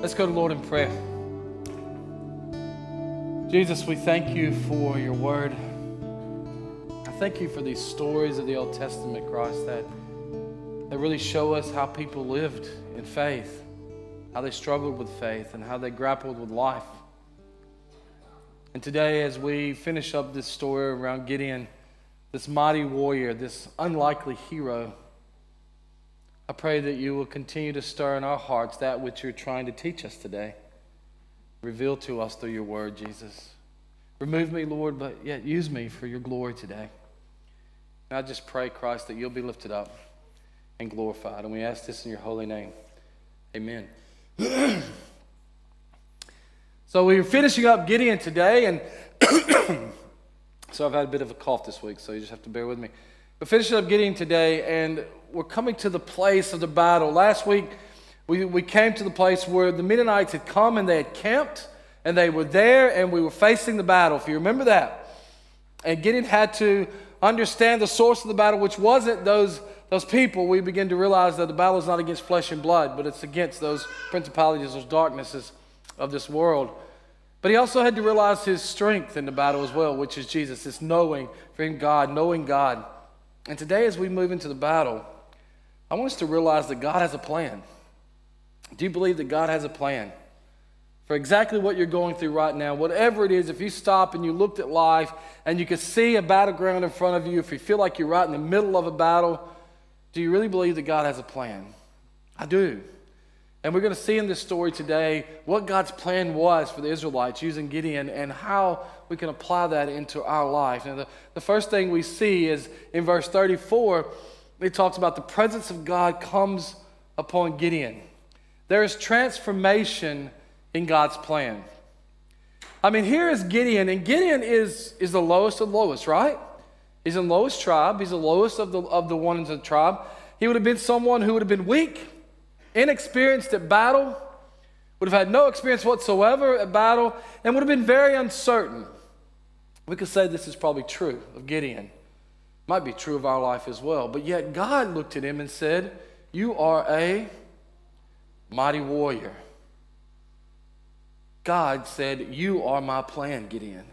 Let's go to Lord in prayer. Jesus, we thank you for your word. I thank you for these stories of the Old Testament, Christ, that really show us how people lived in faith, how they struggled with faith, and how they grappled with life. And today, as we finish up this story around Gideon, this mighty warrior, this unlikely hero, I pray that you will continue to stir in our hearts that which you're trying to teach us today. Reveal to us through your word, Jesus. Remove me, Lord, but yet use me for your glory today. And I just pray, Christ, that you'll be lifted up and glorified. And we ask this in your holy name. Amen. So we're finishing up Gideon today, and so I've had a bit of a cough this week, so you just have to bear with me. But finishing up Gideon today, and we're coming to the place of the battle. Last week, we came to the place where the Midianites had come, and they had camped, and they were there, and we were facing the battle, if you remember that. And Gideon had to understand the source of the battle, which wasn't those people. We begin to realize that the battle is not against flesh and blood, but it's against those principalities, those darknesses of this world. But he also had to realize his strength in the battle as well, which is Jesus. It's knowing, for him, God, knowing God. And today as we move into the battle, I want us to realize that God has a plan. Do you believe that God has a plan for exactly what you're going through right now? Whatever it is, if you stop and you looked at life and you could see a battleground in front of you, if you feel like you're right in the middle of a battle, do you really believe that God has a plan? I do. And we're going to see in this story today what God's plan was for the Israelites using Gideon and how we can apply that into our life. And the first thing we see is in verse 34, it talks about the presence of God comes upon Gideon. There is transformation in God's plan. I mean, here is Gideon, and Gideon is the lowest of the lowest, right? He's in the lowest tribe. He's the lowest of the ones of the tribe. He would have been someone who would have been weak, inexperienced at battle, would have had no experience whatsoever at battle, and would have been very uncertain. We could say this is probably true of Gideon. Might be true of our life as well. But yet God looked at him and said, "You are a mighty warrior." God said, "You are my plan, Gideon."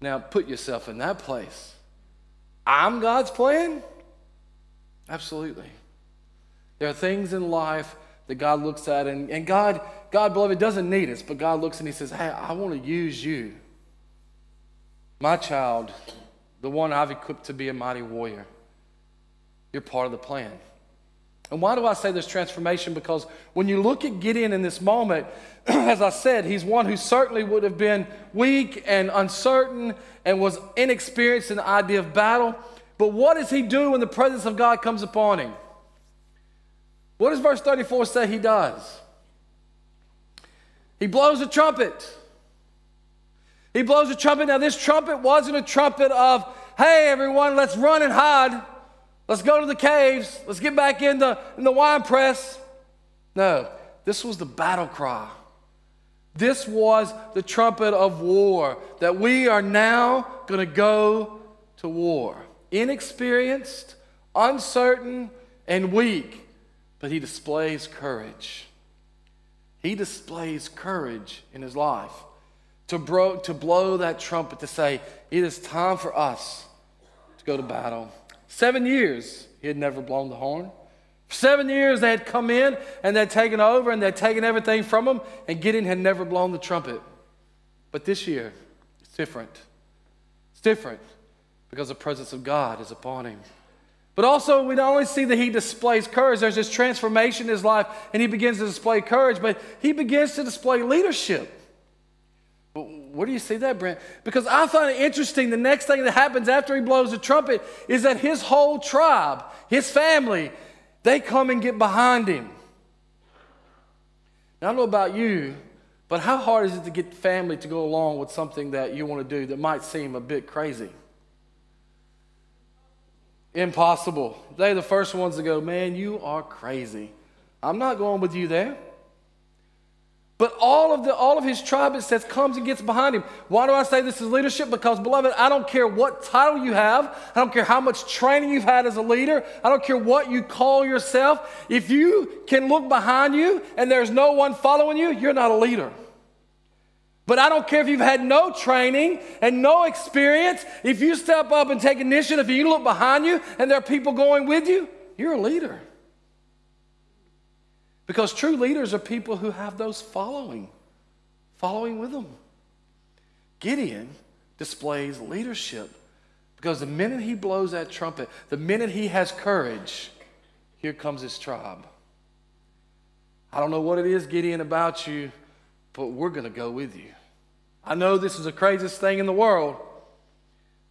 Now put yourself in that place. I'm God's plan? Absolutely. There are things in life that God looks at, and God, beloved, doesn't need us, but God looks and he says, "Hey, I want to use you, my child, the one I've equipped to be a mighty warrior. You're part of the plan." And why do I say there's transformation? Because when you look at Gideon in this moment, as I said, he's one who certainly would have been weak and uncertain and was inexperienced in the idea of battle. But what does he do when the presence of God comes upon him? What does verse 34 say he does? He blows a trumpet. He blows a trumpet. Now, this trumpet wasn't a trumpet of, "Hey, everyone, let's run and hide. Let's go to the caves. Let's get back in the wine press." No, this was the battle cry. This was the trumpet of war, that we are now going to go to war. Inexperienced, uncertain, and weak. But he displays courage. He displays courage in his life to blow that trumpet to say, "It is time for us to go to battle." 7 years he had never blown the horn. For 7 years they had come in and they'd taken over and they'd taken everything from him, and Gideon had never blown the trumpet. But this year, it's different. It's different because the presence of God is upon him. But also, we not only see that he displays courage, there's this transformation in his life, and he begins to display courage, but he begins to display leadership. Where do you see that, Brent? Because I find it interesting, the next thing that happens after he blows the trumpet is that his whole tribe, his family, they come and get behind him. Now, I don't know about you, but how hard is it to get family to go along with something that you want to do that might seem a bit crazy? Impossible. They're the first ones to go, "Man, you are crazy. I'm not going with you there." But all of his tribe, it says, comes and gets behind him. Why do I say this is leadership? Because, beloved, I don't care what title you have. I don't care how much training you've had as a leader. I don't care what you call yourself. If you can look behind you and there's no one following you, you're not a leader. But I don't care if you've had no training and no experience. If you step up and take initiative, if you look behind you and there are people going with you, you're a leader. Because true leaders are people who have those following with them. Gideon displays leadership because the minute he blows that trumpet, the minute he has courage, here comes his tribe. I don't know what it is, Gideon, about you, but we're going to go with you. I know this is the craziest thing in the world,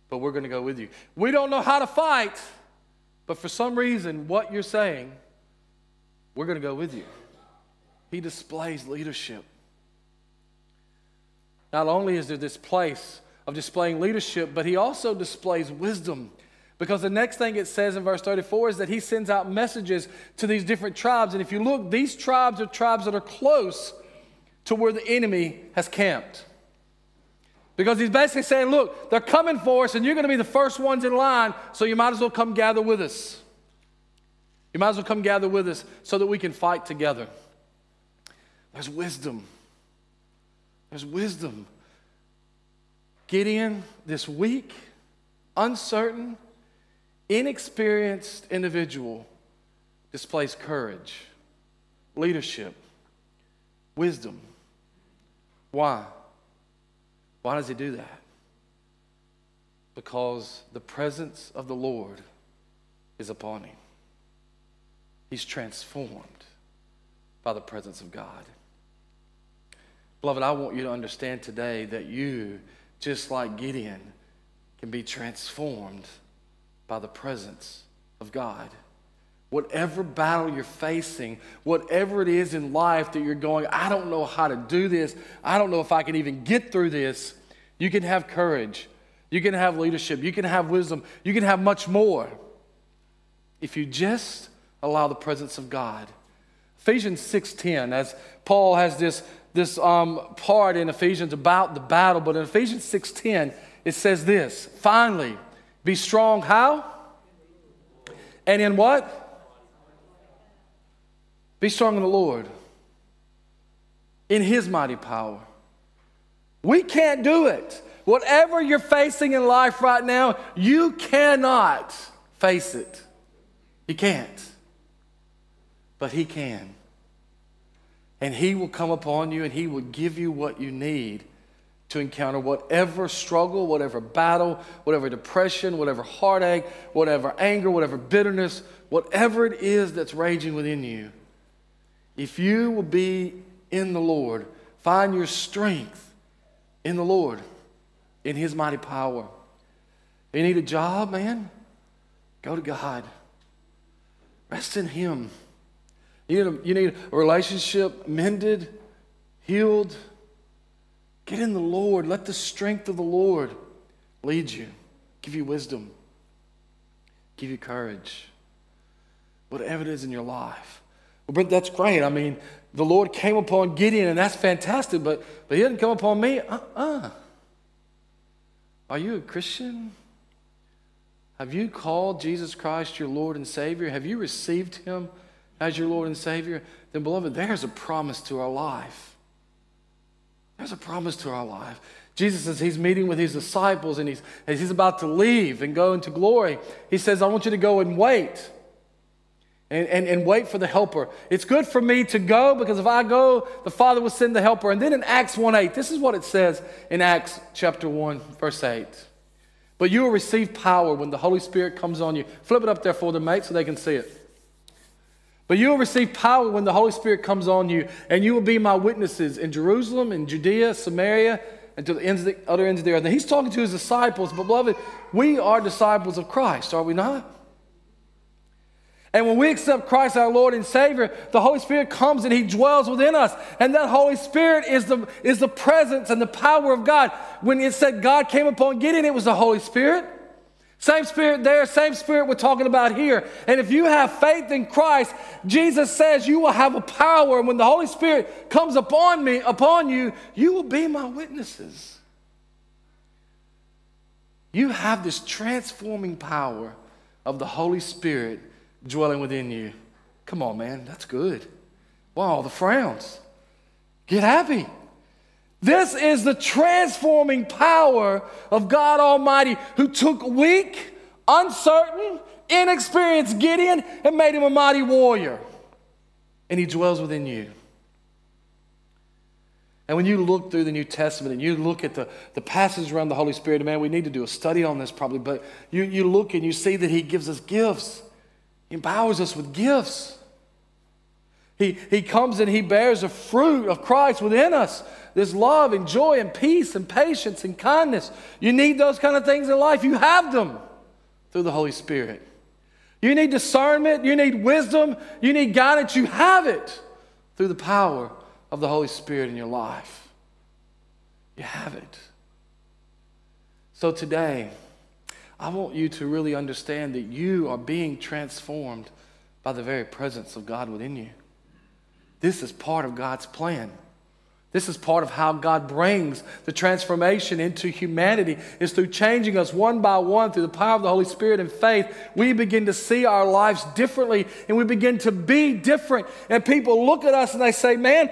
but we're going to go with you. We don't know how to fight, but for some reason, what you're saying, we're going to go with you. He displays leadership. Not only is there this place of displaying leadership, but he also displays wisdom. Because the next thing it says in verse 34 is that he sends out messages to these different tribes. And if you look, these tribes are tribes that are close to where the enemy has camped. Because he's basically saying, look, they're coming for us, and you're going to be the first ones in line, so you might as well come gather with us. You might as well come gather with us so that we can fight together. There's wisdom. There's wisdom. Gideon, this weak, uncertain, inexperienced individual displays courage, leadership, wisdom. Why? Why does he do that? Because the presence of the Lord is upon him. He's transformed by the presence of God. Beloved, I want you to understand today that you, just like Gideon, can be transformed by the presence of God. Whatever battle you're facing, whatever it is in life that you're going, I don't know how to do this. I don't know if I can even get through this. You can have courage. You can have leadership. You can have wisdom. You can have much more if you just allow the presence of God. Ephesians 6:10, as Paul has this part in Ephesians about the battle, but in Ephesians 6:10, it says this: finally, be strong how? And in what? Be strong in the Lord, in His mighty power. We can't do it. Whatever you're facing in life right now, you cannot face it. You can't. But He can. And He will come upon you and He will give you what you need to encounter whatever struggle, whatever battle, whatever depression, whatever heartache, whatever anger, whatever bitterness, whatever it is that's raging within you. If you will be in the Lord, find your strength in the Lord, in His mighty power. You need a job, man? Go to God. Rest in Him. You need a relationship mended, healed. Get in the Lord. Let the strength of the Lord lead you, give you wisdom, give you courage. Whatever it is in your life. Well, Brent, that's great. I mean, the Lord came upon Gideon, and that's fantastic, but He didn't come upon me. Are you a Christian? Have you called Jesus Christ your Lord and Savior? Have you received Him as your Lord and Savior? Then, beloved, there's a promise to our life. There's a promise to our life. Jesus says He's meeting with His disciples, and as he's about to leave and go into glory, He says, I want you to go and wait. And wait for the helper. It's good for me to go because if I go, the Father will send the helper. And then in Acts 1:8, this is what it says in Acts chapter 1, verse 8. But you will receive power when the Holy Spirit comes on you. Flip it up there for them, mate, so they can see it. But you will receive power when the Holy Spirit comes on you, and you will be my witnesses in Jerusalem, in Judea, Samaria, and to the ends of the other ends of the earth. Now he's talking to his disciples, but beloved, we are disciples of Christ, are we not? And when we accept Christ our Lord and Savior, the Holy Spirit comes and He dwells within us. And that Holy Spirit is the presence and the power of God. When it said God came upon Gideon, it was the Holy Spirit. Same spirit there, same spirit we're talking about here. And if you have faith in Christ, Jesus says you will have a power. And when the Holy Spirit comes upon you, you will be my witnesses. You have this transforming power of the Holy Spirit dwelling within you. Come on, man, that's good. Wow, the frowns. Get happy. This is the transforming power of God Almighty, who took weak, uncertain, inexperienced Gideon and made him a mighty warrior. And he dwells within you. And when you look through the New Testament and you look at the passages around the Holy Spirit, man, we need to do a study on this probably, but you look and you see that he gives us gifts. He empowers us with gifts. He comes and he bears the fruit of Christ within us. There's love and joy and peace and patience and kindness. You need those kind of things in life. You have them through the Holy Spirit. You need discernment. You need wisdom. You need guidance. You have it through the power of the Holy Spirit in your life. You have it. So today, I want you to really understand that you are being transformed by the very presence of God within you. This is part of God's plan. This is part of how God brings the transformation into humanity, is through changing us one by one through the power of the Holy Spirit and faith. We begin to see our lives differently, and we begin to be different. And people look at us and they say, man,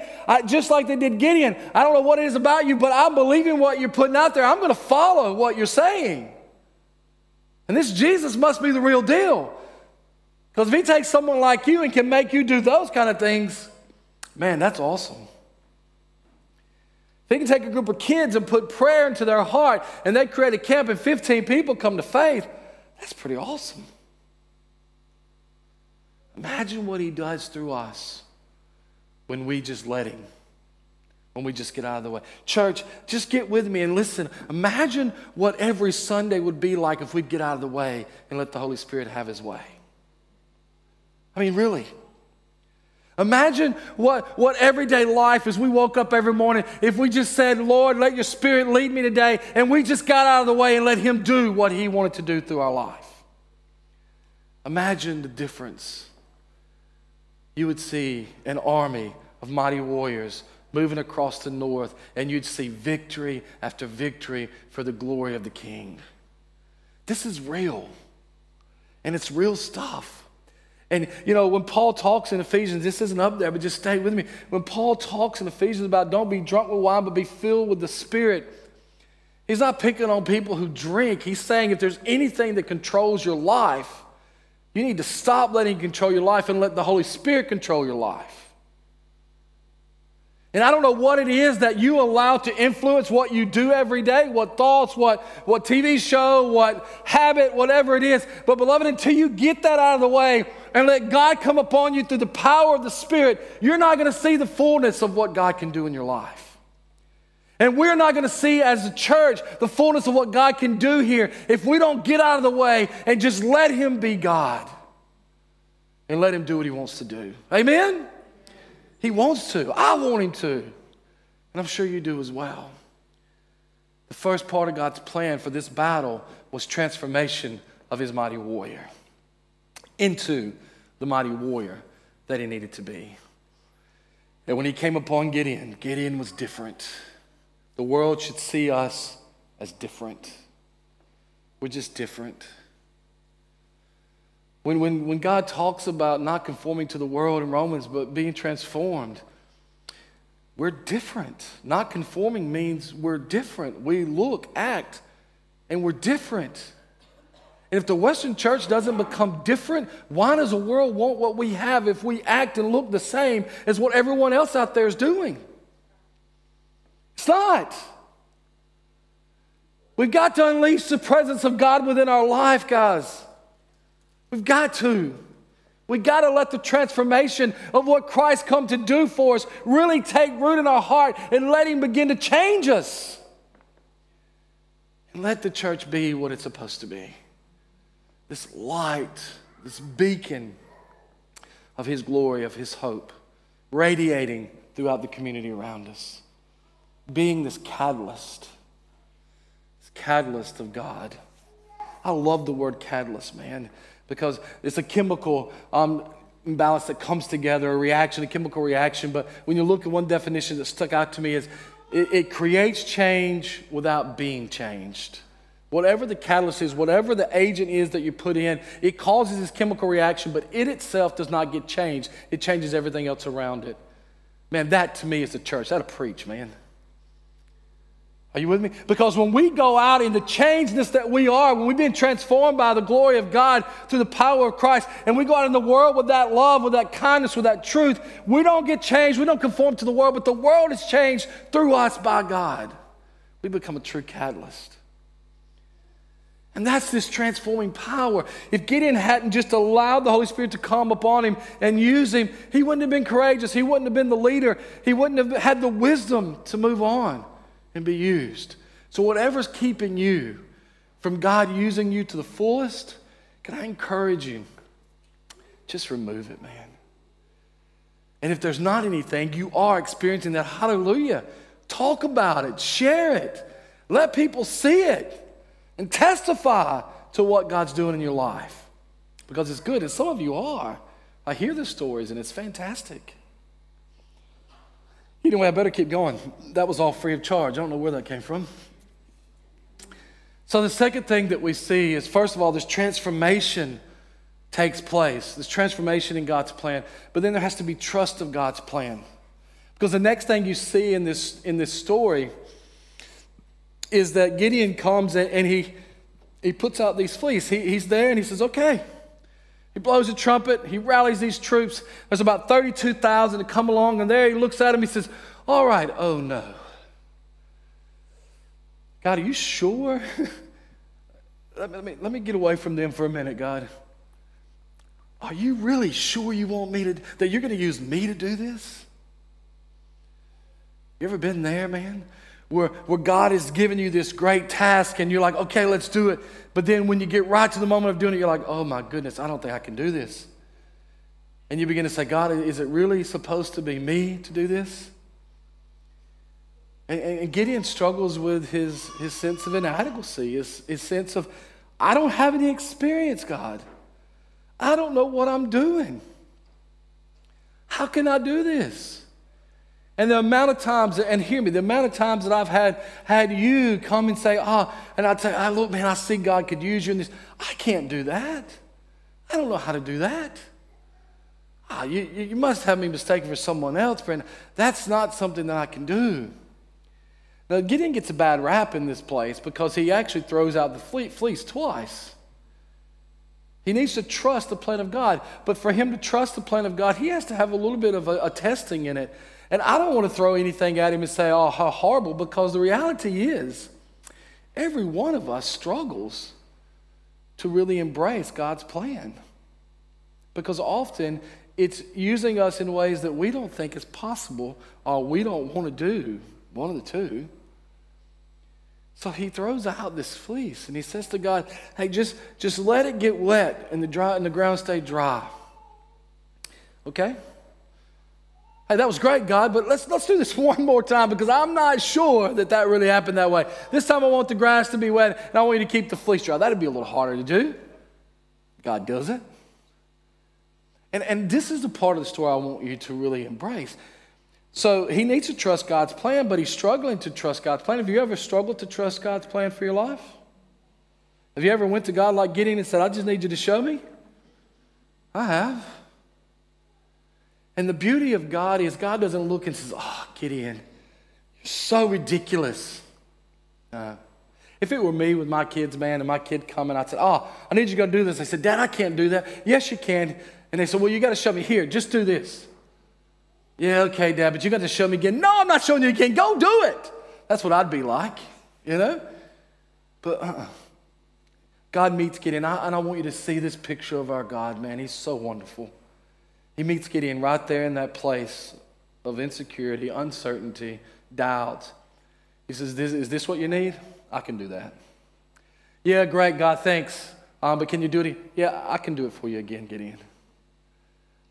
just like they did Gideon, I don't know what it is about you, but I'm believing what you're putting out there. I'm going to follow what you're saying. And this Jesus must be the real deal. Because if he takes someone like you and can make you do those kind of things, man, that's awesome. They can take a group of kids and put prayer into their heart, and they create a camp and 15 people come to faith. That's pretty awesome. Imagine what he does through us when we just let him, when we just get out of the way. Church, just get with me and listen. Imagine what every Sunday would be like if we'd get out of the way and let the Holy Spirit have his way. I mean, really. Imagine what everyday life is. We woke up every morning, if we just said, Lord, let your Spirit lead me today, and we just got out of the way and let him do what he wanted to do through our life. Imagine the difference. You would see an army of mighty warriors moving across the north, and you'd see victory after victory for the glory of the King. This is real, and it's real stuff. And, you know, when Paul talks in Ephesians, this isn't up there, but just stay with me. When Paul talks in Ephesians about don't be drunk with wine, but be filled with the Spirit, he's not picking on people who drink. He's saying if there's anything that controls your life, you need to stop letting it control your life and let the Holy Spirit control your life. And I don't know what it is that you allow to influence what you do every day, what thoughts, what TV show, what habit, whatever it is. But, beloved, until you get that out of the way and let God come upon you through the power of the Spirit, you're not going to see the fullness of what God can do in your life. And we're not going to see as a church the fullness of what God can do here if we don't get out of the way and just let him be God and let him do what he wants to do. Amen? He wants to. I want him to. And I'm sure you do as well. The first part of God's plan for this battle was transformation of his mighty warrior into the mighty warrior that he needed to be. And when he came upon Gideon, Gideon was different. The world should see us as different. We're just different. When God talks about not conforming to the world in Romans, but being transformed, we're different. Not conforming means we're different. We look, act, and we're different. And if the Western church doesn't become different, why does the world want what we have if we act and look the same as what everyone else out there is doing? It's not. We've got to unleash the presence of God within our life, guys. We've got to. We've got to let the transformation of what Christ come to do for us really take root in our heart and let him begin to change us. And let the church be what it's supposed to be. This light, this beacon of his glory, of his hope, radiating throughout the community around us. Being this catalyst of God I love the word catalyst, man, because it's a chemical imbalance that comes together, a reaction, a chemical reaction. But when you look at one definition that stuck out to me is it creates change without being changed. Whatever the catalyst is, whatever the agent is that you put in, it causes this chemical reaction, but it itself does not get changed. It changes everything else around it. Man, that to me is the church. That'll preach, man. Are you with me? Because when we go out in the changedness that we are, when we've been transformed by the glory of God through the power of Christ, and we go out in the world with that love, with that kindness, with that truth, we don't get changed. We don't conform to the world, but the world is changed through us by God. We become a true catalyst. And that's this transforming power. If Gideon hadn't just allowed the Holy Spirit to come upon him and use him, he wouldn't have been courageous. He wouldn't have been the leader. He wouldn't have had the wisdom to move on and be used. So whatever's keeping you from God using you to the fullest, can I encourage you? Just remove it, man. And if there's not anything, you are experiencing that. Hallelujah. Talk about it. Share it. Let people see it. And testify to what God's doing in your life. Because it's good, and some of you are. I hear the stories, and it's fantastic. Anyway, I better keep going. That was all free of charge. I don't know where that came from. So the second thing that we see is, first of all, this transformation takes place. This transformation in God's plan. But then there has to be trust of God's plan. Because the next thing you see in this story is that Gideon comes and he puts out these fleas. He's there and he says, okay. He blows a trumpet. He rallies these troops. There's about 32,000 to come along. And there he looks at him. He says, all right, oh no. God, are you sure? let me get away from them for a minute, God. Are you really sure you want me that you're going to use me to do this? You ever been there, man? Where God has given you this great task and you're like, okay, let's do it. But then when you get right to the moment of doing it, you're like, oh my goodness, I don't think I can do this. And you begin to say, God, is it really supposed to be me to do this? And Gideon struggles with his sense of inadequacy, his sense of, I don't have any experience, God. I don't know what I'm doing. How can I do this? And the amount of times, and hear me, the amount of times that I've had you come and say, and I'd say, look, man, I see God could use you in this. I can't do that. I don't know how to do that. You must have me mistaken for someone else, friend. That's not something that I can do. Now, Gideon gets a bad rap in this place because he actually throws out the fleece twice. He needs to trust the plan of God. But for him to trust the plan of God, he has to have a little bit of a testing in it. And I don't want to throw anything at him and say, oh, how horrible, because the reality is every one of us struggles to really embrace God's plan. Because often it's using us in ways that we don't think is possible or we don't want to do, one of the two. So he throws out this fleece and he says to God, hey, just let it get wet and the ground stay dry. Okay? Hey, that was great, God, but let's do this one more time because I'm not sure that really happened that way. This time I want the grass to be wet and I want you to keep the fleece dry. That'd be a little harder to do. God does it. And this is the part of the story I want you to really embrace. So he needs to trust God's plan, but he's struggling to trust God's plan. Have you ever struggled to trust God's plan for your life? Have you ever went to God like Gideon and said, I just need you to show me? I have. And the beauty of God is God doesn't look and says, oh, Gideon, you're so ridiculous. No. If it were me with my kids, man, and my kid coming, I'd say, oh, I need you to go do this. I said, Dad, I can't do that. Yes, you can. And they said, well, you got to show me here. Just do this. Yeah, okay, Dad, but you got to show me again. No, I'm not showing you again. Go do it. That's what I'd be like, you know? But God meets Gideon, and I want you to see this picture of our God, man. He's so wonderful. He meets Gideon right there in that place of insecurity, uncertainty, doubt. He says, is this what you need? I can do that. Yeah, great, God, thanks. But can you do it? Yeah, I can do it for you again, Gideon.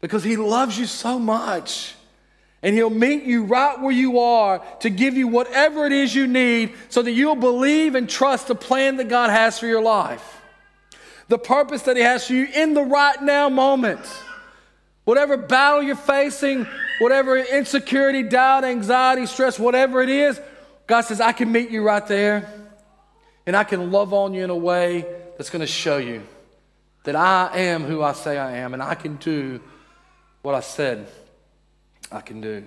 Because he loves you so much. And he'll meet you right where you are to give you whatever it is you need so that you'll believe and trust the plan that God has for your life. the purpose that he has for you in the right now moment. Whatever battle you're facing, whatever insecurity, doubt, anxiety, stress, whatever it is, God says, I can meet you right there, and I can love on you in a way that's going to show you that I am who I say I am, and I can do what I said I can do.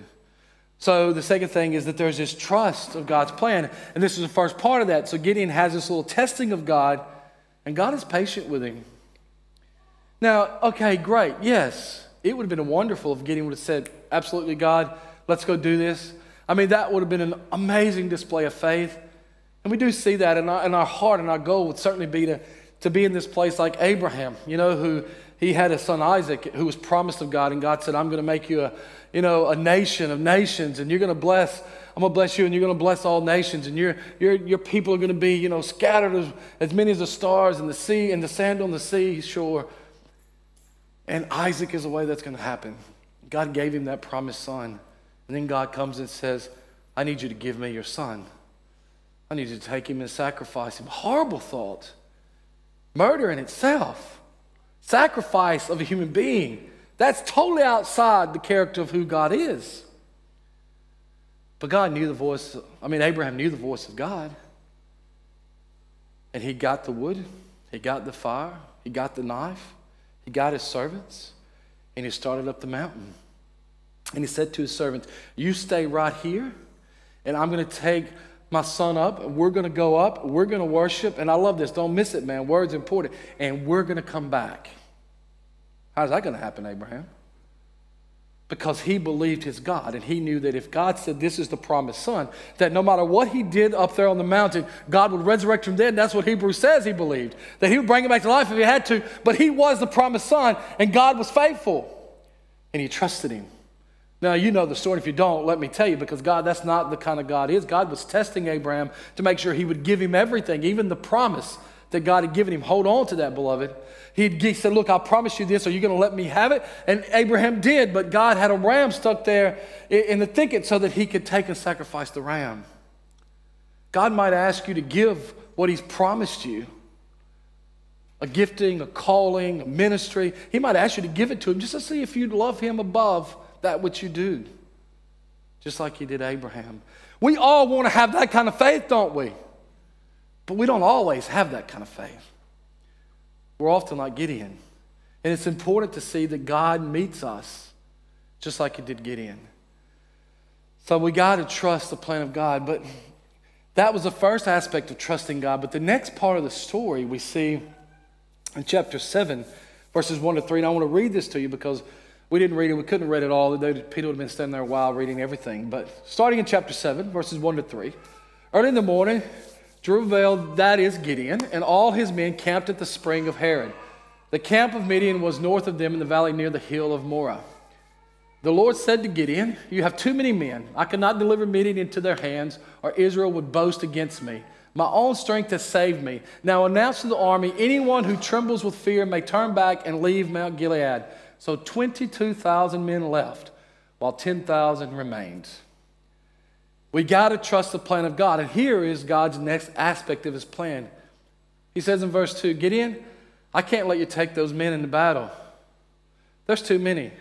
So the second thing is that there's this trust of God's plan, and this is the first part of that. So Gideon has this little testing of God, and God is patient with him. Now, okay, great, yes, it would have been wonderful if Gideon would have said, absolutely, God, let's go do this. I mean, that would have been an amazing display of faith, and we do see that in our heart, and our goal would certainly be to be in this place like Abraham, you know, who he had a son Isaac who was promised of God, and God said, I'm going to make you a nation of nations, and you're going to bless, I'm going to bless you, and you're going to bless all nations, and your people are going to be, you know, scattered as many as the stars in the sea and the sand on the seashore. And Isaac is the way that's going to happen. God gave him that promised son, and then God comes and says, I need you to give me your son. I need you to take him and sacrifice him. Horrible thought. Murder in itself, sacrifice of a human being, that's totally outside the character of who God is. But Abraham knew the voice of God. And he got the wood, he got the fire, he got the knife, he got his servants, and he started up the mountain. And he said to his servants, you stay right here, and I'm going to take my son up, we're going to go up, we're going to worship, and I love this, don't miss it, man, word's important, and we're going to come back. How's that going to happen, Abraham? Because he believed his God, and he knew that if God said this is the promised son, that no matter what he did up there on the mountain, God would resurrect him then. That's what Hebrews says he believed, that he would bring him back to life if he had to, but he was the promised son, and God was faithful, and he trusted him. Now, you know the story. If you don't, let me tell you, because God, that's not the kind of God is. God was testing Abraham to make sure he would give him everything, even the promise that God had given him. Hold on to that, beloved. He said, look, I promise you this. Are you going to let me have it? And Abraham did, but God had a ram stuck there in the thicket so that he could take and sacrifice the ram. God might ask you to give what he's promised you, a gifting, a calling, a ministry. He might ask you to give it to him just to see if you'd love him above that which you do, just like he did Abraham. We all want to have that kind of faith, don't we? But we don't always have that kind of faith. We're often like Gideon. And it's important to see that God meets us just like he did Gideon. So we got to trust the plan of God. But that was the first aspect of trusting God. But the next part of the story we see in chapter 7, verses 1-3. And I want to read this to you because we didn't read it. We couldn't read it all. Peter would have been standing there a while reading everything. But starting in chapter 7, verses 1-3, early in the morning, Jerubbaal, that is Gideon, and all his men camped at the spring of Harod. The camp of Midian was north of them in the valley near the hill of Moreh. The Lord said to Gideon, you have too many men. I cannot deliver Midian into their hands, or Israel would boast against me. My own strength has saved me. Now announce to the army, anyone who trembles with fear may turn back and leave Mount Gilead. So 22,000 men left, while 10,000 remained. We got to trust the plan of God. And here is God's next aspect of his plan. He says in verse 2, Gideon, I can't let you take those men into battle. There's too many.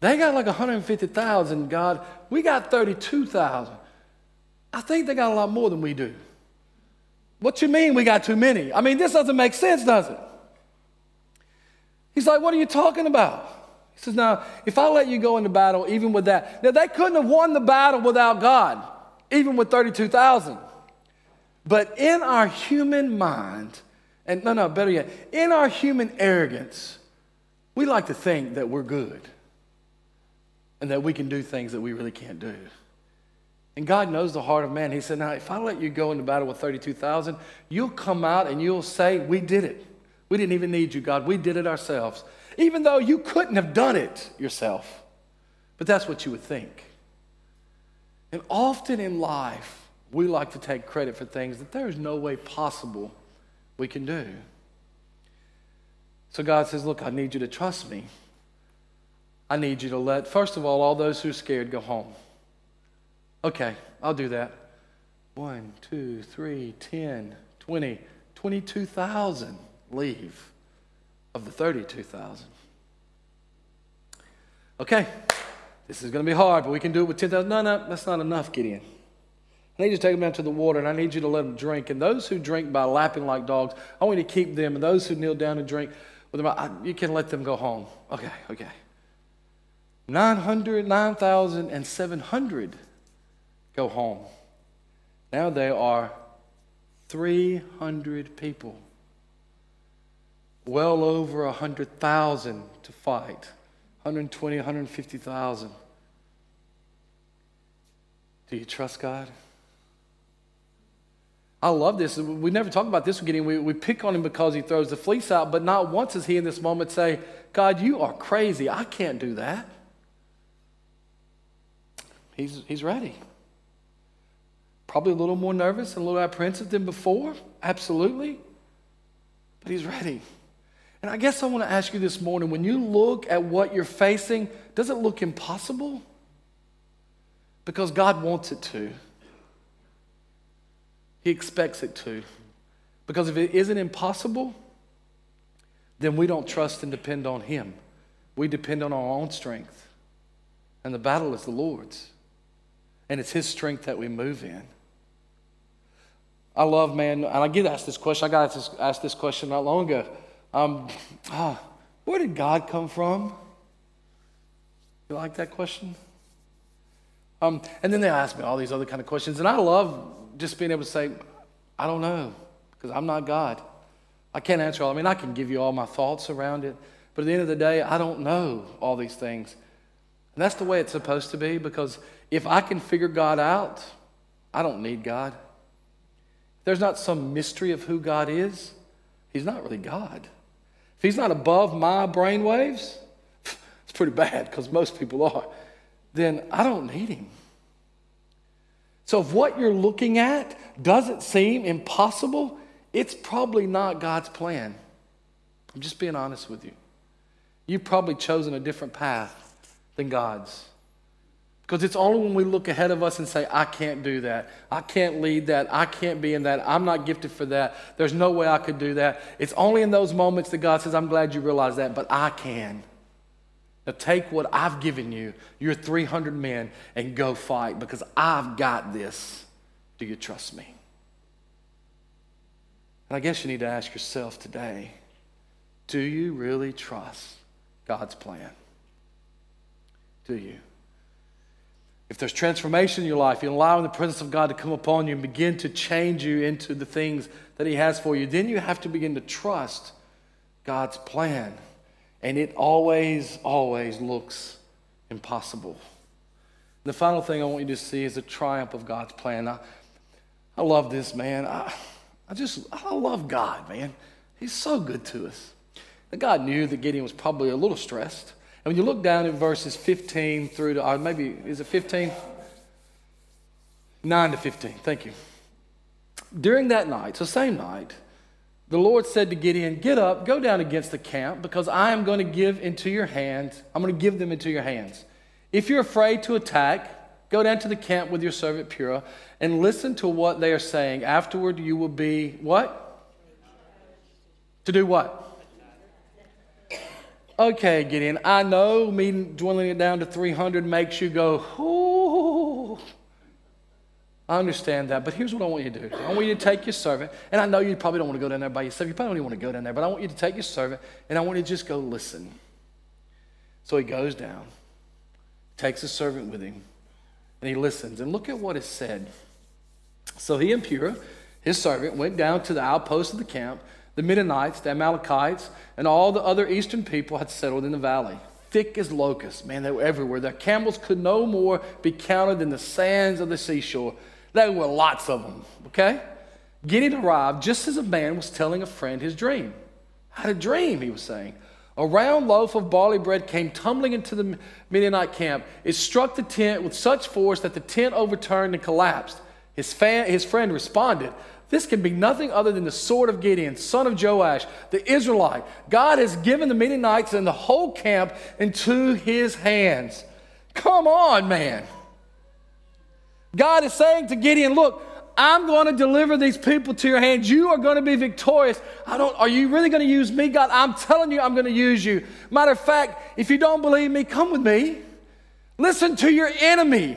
They got like 150,000, God. We got 32,000. I think they got a lot more than we do. What you mean we got too many? I mean, this doesn't make sense, does it? He's like, what are you talking about? He says, now, if I let you go into battle, even with that. Now, they couldn't have won the battle without God, even with 32,000. But in our human mind, and better yet, in our human arrogance, we like to think that we're good and that we can do things that we really can't do. And God knows the heart of man. He said, now, if I let you go into battle with 32,000, you'll come out and you'll say, we did it. We didn't even need you, God. We did it ourselves. Even though you couldn't have done it yourself. But that's what you would think. And often in life, we like to take credit for things that there is no way possible we can do. So God says, look, I need you to trust me. I need you to let, first of all those who are scared go home. Okay, I'll do that. 1, 2, 3, 10, 20, 22,000 leave of the 32,000. Okay, this is going to be hard, but we can do it with 10,000. No, that's not enough, Gideon. I need you to take them down to the water, and I need you to let them drink. And those who drink by lapping like dogs, I want you to keep them. And those who kneel down and drink, you can let them go home. Okay. 9,700 go home. Now they are 300 people. Well over 100,000 to fight. 120,000, 150,000. Do you trust God? I love this. We never talk about this with Gideon. We pick on him because he throws the fleece out, but not once does he in this moment say, God, you are crazy. I can't do that. He's ready. Probably a little more nervous and a little apprehensive than before. Absolutely. But he's ready. And I guess I want to ask you this morning, when you look at what you're facing, does it look impossible? Because God wants it to. He expects it to. Because if it isn't impossible, then we don't trust and depend on Him. We depend on our own strength. And the battle is the Lord's. And it's His strength that we move in. I love, man, and I get asked this question. I got asked this question not long ago. Where did God come from? You like that question? And then they ask me all these other kind of questions. And I love just being able to say, I don't know, because I'm not God. I can't answer all. I mean, I can give you all my thoughts around it. But at the end of the day, I don't know all these things. And that's the way it's supposed to be, because if I can figure God out, I don't need God. If there's not some mystery of who God is, He's not really God. If He's not above my brainwaves, it's pretty bad, because most people are. Then I don't need Him. So if what you're looking at doesn't seem impossible, it's probably not God's plan. I'm just being honest with you. You've probably chosen a different path than God's. Because it's only when we look ahead of us and say, I can't do that, I can't lead that, I can't be in that, I'm not gifted for that, there's no way I could do that. It's only in those moments that God says, I'm glad you realize that, but I can. Now take what I've given you, your 300 men, and go fight, because I've got this. Do you trust me? And I guess you need to ask yourself today, do you really trust God's plan? Do you? If there's transformation in your life, you're allowing the presence of God to come upon you and begin to change you into the things that He has for you, then you have to begin to trust God's plan. And it always, always looks impossible. The final thing I want you to see is the triumph of God's plan. I love this, man. I love God, man. He's so good to us. And God knew that Gideon was probably a little stressed. And when you look down at verses 15 through to, or maybe, is it 15? 9 to 15, thank you. During that night, so same night, the Lord said to Gideon, get up, go down against the camp, because I am going to give them into your hands. If you're afraid to attack, go down to the camp with your servant Purah and listen to what they are saying. Afterward, you will be what? To do what? Okay, Gideon, I know me dwindling it down to 300 makes you go, ooh. I understand that, but here's what I want you to do. I want you to take your servant, and I know you probably don't want to go down there by yourself. You probably don't even want to go down there, but I want you to take your servant, and I want you to just go listen. So he goes down, takes his servant with him, and he listens. And look at what is said. So he and Purah, his servant, went down to the outpost of the camp. The Midianites, the Amalekites, and all the other eastern people had settled in the valley. Thick as locusts, man, they were everywhere. Their camels could no more be counted than the sands of the seashore. There were lots of them, okay? Gideon arrived just as a man was telling a friend his dream. I had a dream, he was saying. A round loaf of barley bread came tumbling into the Midianite camp. It struck the tent with such force that the tent overturned and collapsed. His friend responded, this can be nothing other than the sword of Gideon, son of Joash, the Israelite. God has given the Midianites and the whole camp into his hands. Come on, man. God is saying to Gideon, look, I'm going to deliver these people to your hands. You are going to be victorious. Are you really going to use me, God? I'm telling you, I'm going to use you. Matter of fact, if you don't believe me, come with me. Listen to your enemy.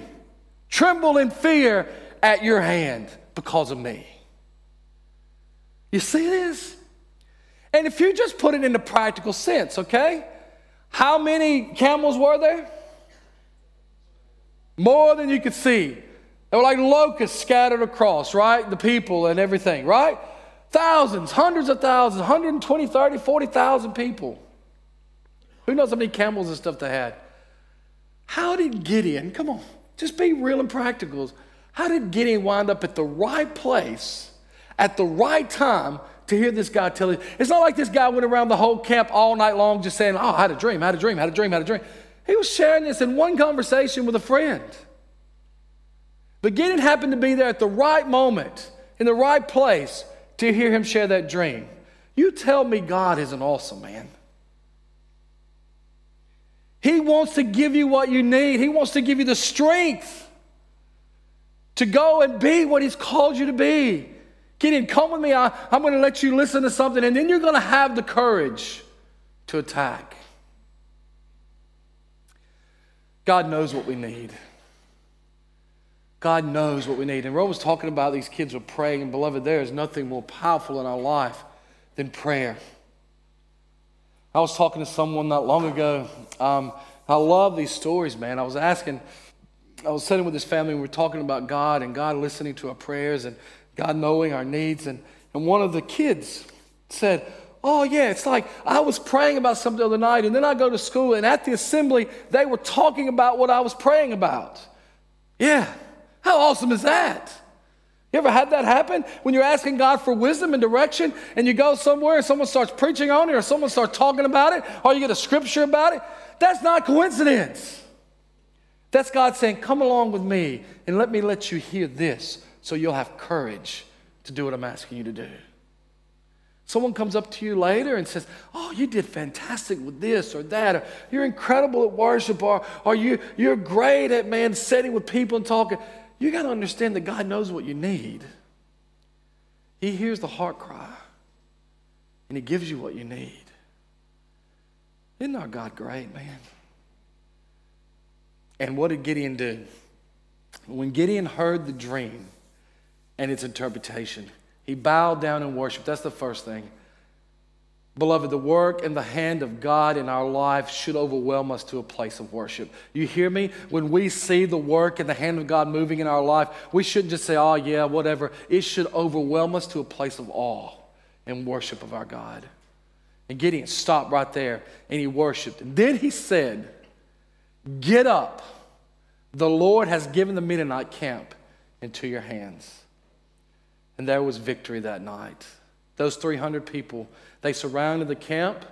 Tremble in fear at your hand because of me. You see this? And if you just put it in the practical sense, okay? How many camels were there? More than you could see. They were like locusts scattered across, right? The people and everything, right? Thousands, hundreds of thousands, 120, 30, 40,000 people. Who knows how many camels and stuff they had? How did Gideon, come on, just be real and practical. How did Gideon wind up at the right place, at the right time to hear this guy tell you? It's not like this guy went around the whole camp all night long just saying, oh, I had a dream, I had a dream, I had a dream, I had a dream. He was sharing this in one conversation with a friend. But Gideon happened to be there at the right moment, in the right place, to hear him share that dream. You tell me God isn't awesome, man. He wants to give you what you need. He wants to give you the strength to go and be what he's called you to be. Gideon, come with me. I'm going to let you listen to something, and then you're going to have the courage to attack. God knows what we need. God knows what we need. And Roe was talking about these kids were praying, and beloved, there is nothing more powerful in our life than prayer. I was talking to someone not long ago. I love these stories, man. I was sitting with this family, and we were talking about God and God listening to our prayers and God knowing our needs. And one of the kids said, oh, yeah, it's like I was praying about something the other night, and then I go to school, and at the assembly, they were talking about what I was praying about. Yeah, how awesome is that? You ever had that happen? When you're asking God for wisdom and direction, and you go somewhere, and someone starts preaching on it, or someone starts talking about it, or you get a scripture about it? That's not coincidence. That's God saying, come along with me, and let you hear this, so you'll have courage to do what I'm asking you to do. Someone comes up to you later and says, oh, you did fantastic with this or that, or you're incredible at worship, or you're great at, man, sitting with people and talking. You got to understand that God knows what you need. He hears the heart cry, and he gives you what you need. Isn't our God great, man? And what did Gideon do? When Gideon heard the dream and its interpretation, he bowed down and worshiped. That's the first thing. Beloved, the work and the hand of God in our life should overwhelm us to a place of worship. You hear me? When we see the work and the hand of God moving in our life, we shouldn't just say, oh, yeah, whatever. It should overwhelm us to a place of awe and worship of our God. And Gideon stopped right there, and he worshiped. And then he said, get up. The Lord has given the Midianite camp into your hands. And there was victory that night. Those 300 people, they surrounded the camp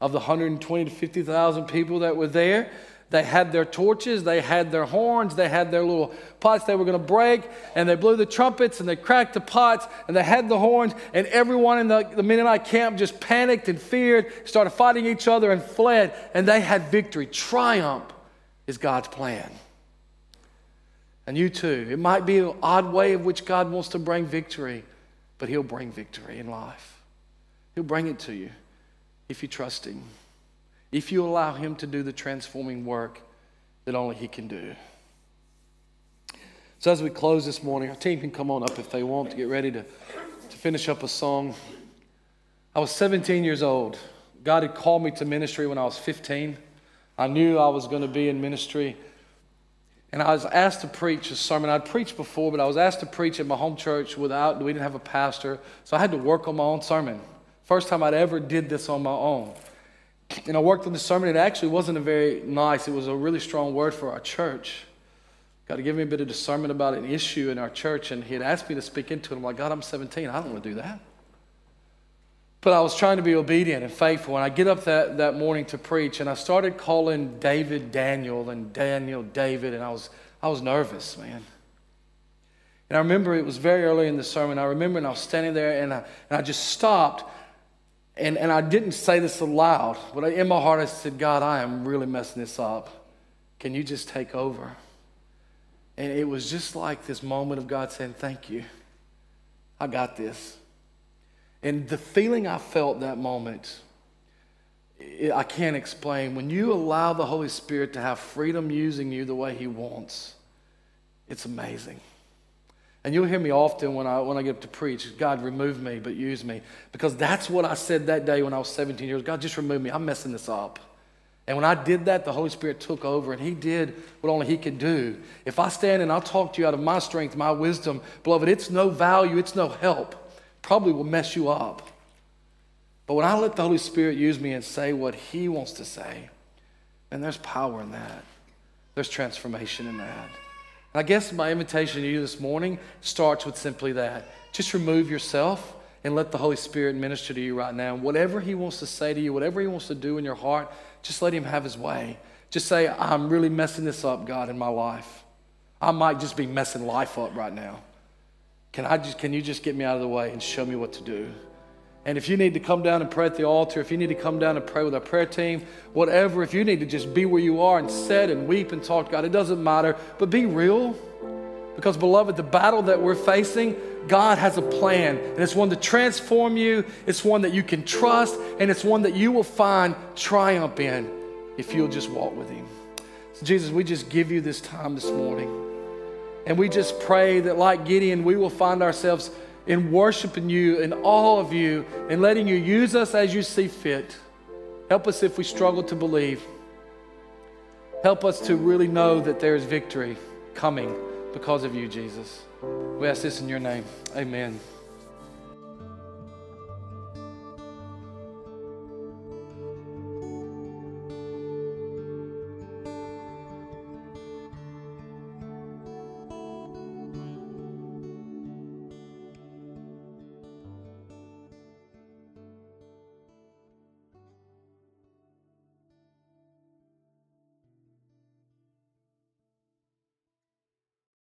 of the 120 to 50,000 people that were there. They had their torches, they had their horns, they had their little pots they were going to break, and they blew the trumpets, and they cracked the pots, and they had the horns, and everyone in the Midianite camp just panicked and feared, started fighting each other and fled, and they had victory. Triumph is God's plan. And you too. It might be an odd way in which God wants to bring victory, but he'll bring victory in life. He'll bring it to you if you trust him, if you allow him to do the transforming work that only he can do. So as we close this morning, our team can come on up if they want to get ready to finish up a song. I was 17 years old. God had called me to ministry when I was 15. I knew I was going to be in ministry. And I was asked to preach a sermon. I'd preached before, but I was asked to preach at my home church we didn't have a pastor, so I had to work on my own sermon. First time I'd ever did this on my own. And I worked on the sermon. It actually wasn't a very nice, it was a really strong word for our church. God had given me a bit of discernment about an issue in our church, and he had asked me to speak into it. I'm like, God, I'm 17, I don't want to do that. But I was trying to be obedient and faithful, and I get up that morning to preach, and I started calling David Daniel, and Daniel David, and I was nervous, man. And I remember it was very early in the sermon. I remember, and I was standing there, and I just stopped, and I didn't say this aloud, but in my heart I said, God, I am really messing this up. Can you just take over? And it was just like this moment of God saying, thank you. I got this. And the feeling I felt that moment, I can't explain. When you allow the Holy Spirit to have freedom using you the way He wants, it's amazing. And you'll hear me often when I get up to preach, God, remove me, but use me. Because that's what I said that day when I was 17 years old. God, just remove me. I'm messing this up. And when I did that, the Holy Spirit took over, and He did what only He could do. If I stand and I'll talk to you out of my strength, my wisdom, beloved, it's no value, it's no help. Probably will mess you up. But when I let the Holy Spirit use me and say what He wants to say, then there's power in that. There's transformation in that. I guess my invitation to you this morning starts with simply that. Just remove yourself and let the Holy Spirit minister to you right now. Whatever He wants to say to you, whatever He wants to do in your heart, just let Him have His way. Just say, I'm really messing this up, God, in my life. I might just be messing life up right now. Can you just get me out of the way and show me what to do? And if you need to come down and pray at the altar, if you need to come down and pray with our prayer team, whatever, if you need to just be where you are and sit and weep and talk to God, it doesn't matter, but be real. Because, beloved, the battle that we're facing, God has a plan, and it's one to transform you, it's one that you can trust, and it's one that you will find triumph in if you'll just walk with Him. So, Jesus, we just give You this time this morning, and we just pray that, like Gideon, we will find ourselves in worshiping You and all of You and letting You use us as You see fit. Help us if we struggle to believe. Help us to really know that there is victory coming because of You, Jesus. We ask this in Your name. Amen.